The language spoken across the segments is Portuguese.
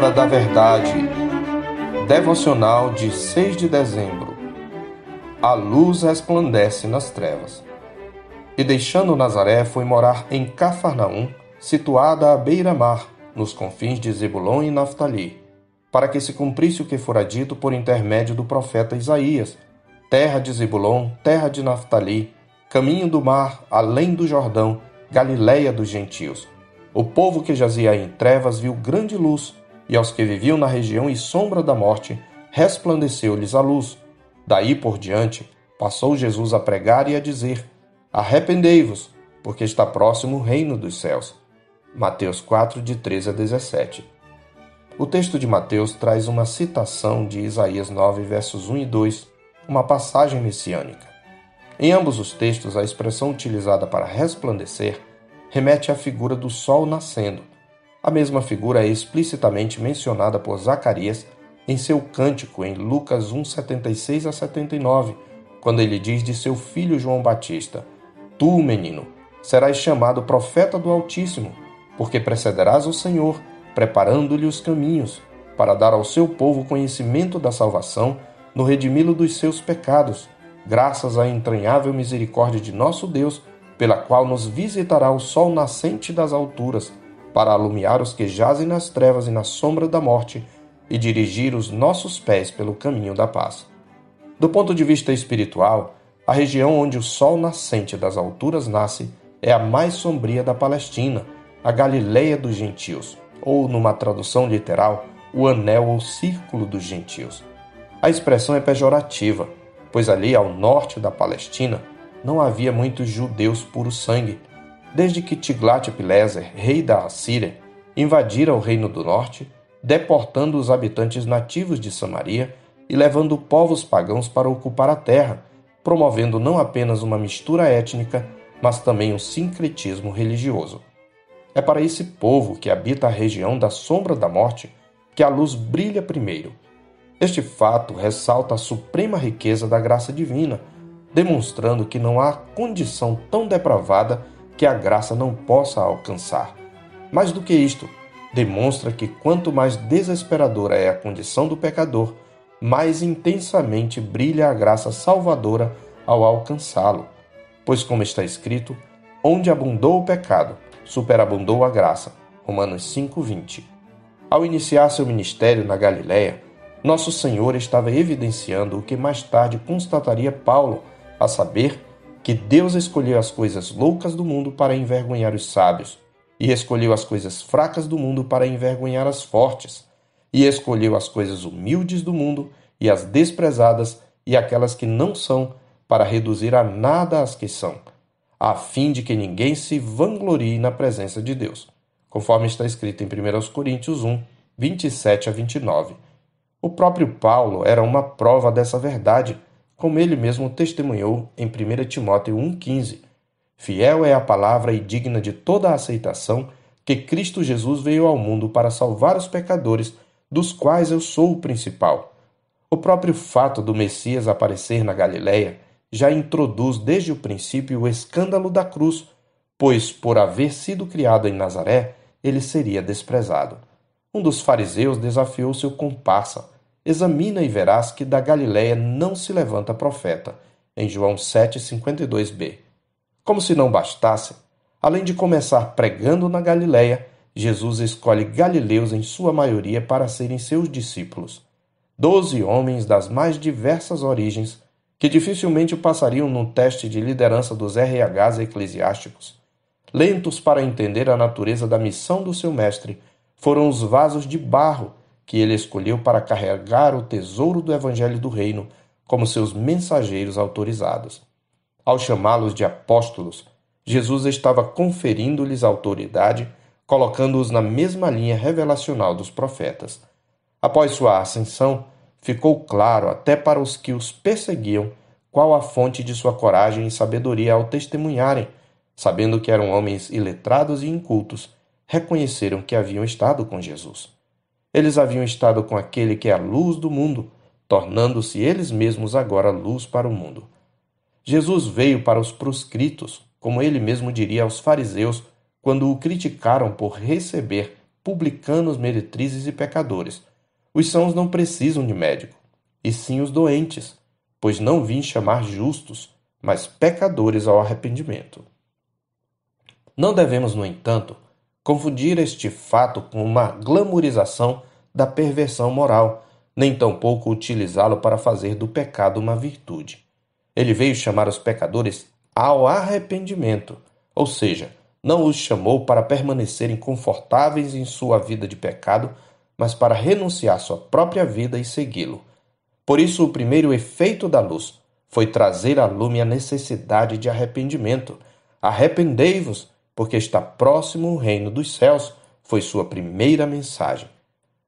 Palavra da Verdade, devocional de 6 de dezembro. A luz resplandece nas trevas. E deixando Nazaré, foi morar em Cafarnaum, situada à beira-mar, nos confins de Zebulon e Naftali, para que se cumprisse o que fora dito por intermédio do profeta Isaías: terra de Zebulon, terra de Naftali, caminho do mar, além do Jordão, Galiléia dos gentios. O povo que jazia em trevas viu grande luz, e aos que viviam na região e sombra da morte, resplandeceu-lhes a luz. Daí por diante, passou Jesus a pregar e a dizer: arrependei-vos, porque está próximo o reino dos céus. Mateus 4, de 13 a 17. O texto de Mateus traz uma citação de Isaías 9, versos 1 e 2, uma passagem messiânica. Em ambos os textos, a expressão utilizada para resplandecer remete à figura do sol nascendo. A mesma figura é explicitamente mencionada por Zacarias em seu cântico em Lucas 1, 76 a 79, quando ele diz de seu filho João Batista: tu, menino, serás chamado profeta do Altíssimo, porque precederás o Senhor, preparando-lhe os caminhos, para dar ao seu povo conhecimento da salvação no redimi-lo dos seus pecados, graças à entranhável misericórdia de nosso Deus, pela qual nos visitará o sol nascente das alturas, para alumiar os que jazem nas trevas e na sombra da morte, e dirigir os nossos pés pelo caminho da paz. Do ponto de vista espiritual, a região onde o sol nascente das alturas nasce é a mais sombria da Palestina, a Galiléia dos gentios, ou, numa tradução literal, o anel ou círculo dos gentios. A expressão é pejorativa, pois ali ao norte da Palestina não havia muitos judeus puro sangue, desde que Tiglath-Pileser, rei da Assíria, invadira o Reino do Norte, deportando os habitantes nativos de Samaria e levando povos pagãos para ocupar a terra, promovendo não apenas uma mistura étnica, mas também um sincretismo religioso. É para esse povo que habita a região da sombra da morte que a luz brilha primeiro. Este fato ressalta a suprema riqueza da graça divina, demonstrando que não há condição tão depravada que a graça não possa alcançar. Mais do que isto, demonstra que quanto mais desesperadora é a condição do pecador, mais intensamente brilha a graça salvadora ao alcançá-lo. Pois, como está escrito, onde abundou o pecado, superabundou a graça. Romanos 5:20. Ao iniciar seu ministério na Galiléia, Nosso Senhor estava evidenciando o que mais tarde constataria Paulo, a saber, que Deus escolheu as coisas loucas do mundo para envergonhar os sábios, e escolheu as coisas fracas do mundo para envergonhar as fortes, e escolheu as coisas humildes do mundo e as desprezadas e aquelas que não são, para reduzir a nada as que são, a fim de que ninguém se vanglorie na presença de Deus, conforme está escrito em 1 Coríntios 1, 27 a 29. O próprio Paulo era uma prova dessa verdade, como ele mesmo testemunhou em 1 Timóteo 1,15. Fiel é a palavra e digna de toda a aceitação que Cristo Jesus veio ao mundo para salvar os pecadores, dos quais eu sou o principal. O próprio fato do Messias aparecer na Galiléia já introduz desde o princípio o escândalo da cruz, pois, por haver sido criado em Nazaré, ele seria desprezado. Um dos fariseus desafiou seu comparsa: examina e verás que da Galiléia não se levanta profeta, em João 7,52b. Como se não bastasse, além de começar pregando na Galiléia, Jesus escolhe galileus em sua maioria para serem seus discípulos. 12 homens das mais diversas origens, que dificilmente passariam num teste de liderança dos RHs eclesiásticos, lentos para entender a natureza da missão do seu mestre, foram os vasos de barro que ele escolheu para carregar o tesouro do Evangelho do Reino como seus mensageiros autorizados. Ao chamá-los de apóstolos, Jesus estava conferindo-lhes autoridade, colocando-os na mesma linha revelacional dos profetas. Após sua ascensão, ficou claro até para os que os perseguiam qual a fonte de sua coragem e sabedoria ao testemunharem, sabendo que eram homens iletrados e incultos, reconheceram que haviam estado com Jesus. Eles haviam estado com aquele que é a luz do mundo, tornando-se eles mesmos agora luz para o mundo. Jesus veio para os proscritos, como ele mesmo diria aos fariseus quando o criticaram por receber publicanos, meretrizes e pecadores. Os sãos não precisam de médico, e sim os doentes, pois não vim chamar justos, mas pecadores ao arrependimento. Não devemos, no entanto, confundir este fato com uma glamorização da perversão moral, nem tampouco utilizá-lo para fazer do pecado uma virtude. Ele veio chamar os pecadores ao arrependimento, ou seja, não os chamou para permanecerem confortáveis em sua vida de pecado, mas para renunciar sua própria vida e segui-lo. Por isso, o primeiro efeito da luz foi trazer à lume a necessidade de arrependimento. Arrependei-vos, porque está próximo o reino dos céus, foi sua primeira mensagem.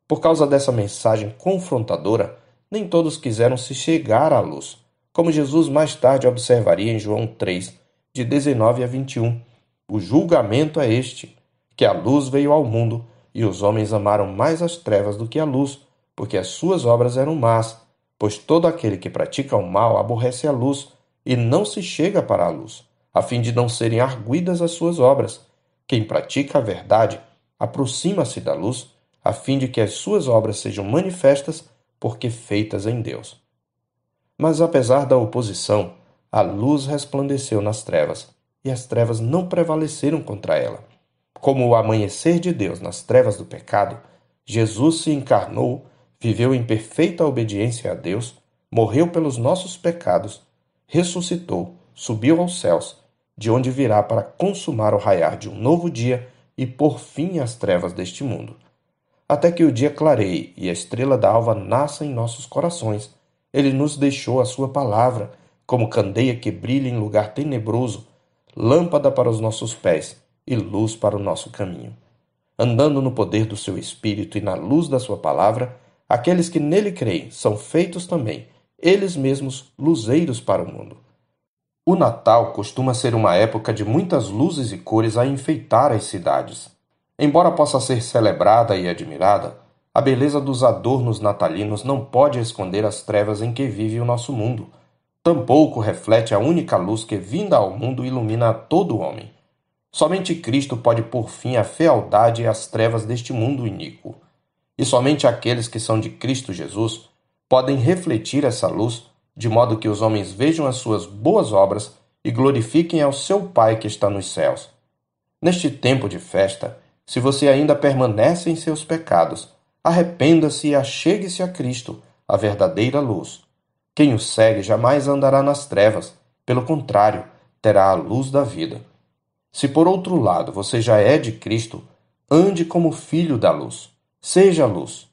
Por causa dessa mensagem confrontadora, nem todos quiseram se chegar à luz, como Jesus mais tarde observaria em João 3, de 19 a 21. O julgamento é este, que a luz veio ao mundo, e os homens amaram mais as trevas do que a luz, porque as suas obras eram más, pois todo aquele que pratica o mal aborrece a luz, e não se chega para a luz, a fim de não serem arguidas as suas obras. Quem pratica a verdade aproxima-se da luz, a fim de que as suas obras sejam manifestas, porque feitas em Deus. Mas apesar da oposição, a luz resplandeceu nas trevas, e as trevas não prevaleceram contra ela. Como o amanhecer de Deus nas trevas do pecado, Jesus se encarnou, viveu em perfeita obediência a Deus, morreu pelos nossos pecados, ressuscitou, subiu aos céus, de onde virá para consumar o raiar de um novo dia e pôr fim às trevas deste mundo. Até que o dia clareie e a estrela da alva nasça em nossos corações, Ele nos deixou a sua palavra, como candeia que brilha em lugar tenebroso, lâmpada para os nossos pés e luz para o nosso caminho. Andando no poder do seu Espírito e na luz da sua palavra, aqueles que nele creem são feitos também, eles mesmos, luzeiros para o mundo. O Natal costuma ser uma época de muitas luzes e cores a enfeitar as cidades. Embora possa ser celebrada e admirada, a beleza dos adornos natalinos não pode esconder as trevas em que vive o nosso mundo. Tampouco reflete a única luz que, vinda ao mundo, ilumina a todo homem. Somente Cristo pode pôr fim à fealdade e às trevas deste mundo iníquo. E somente aqueles que são de Cristo Jesus podem refletir essa luz, de modo que os homens vejam as suas boas obras e glorifiquem ao seu Pai que está nos céus. Neste tempo de festa, se você ainda permanece em seus pecados, arrependa-se e achegue-se a Cristo, a verdadeira luz. Quem o segue jamais andará nas trevas, pelo contrário, terá a luz da vida. Se por outro lado você já é de Cristo, ande como filho da luz. Seja luz.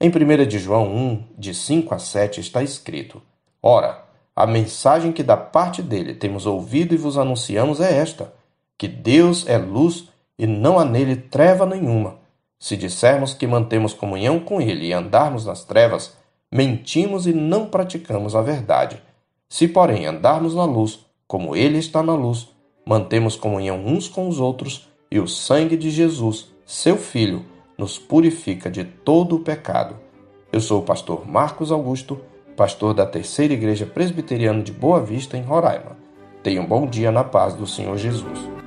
Em 1 de João 1, de 5 a 7 está escrito: Ora, a mensagem que da parte dele temos ouvido e vos anunciamos é esta, que Deus é luz e não há nele treva nenhuma. Se dissermos que mantemos comunhão com ele e andarmos nas trevas, mentimos e não praticamos a verdade. Se, porém, andarmos na luz, como ele está na luz, mantemos comunhão uns com os outros, e o sangue de Jesus, seu Filho, nos purifica de todo o pecado. Eu sou o pastor Marcos Augusto, pastor da Terceira Igreja Presbiteriana de Boa Vista, em Roraima. Tenha um bom dia na paz do Senhor Jesus.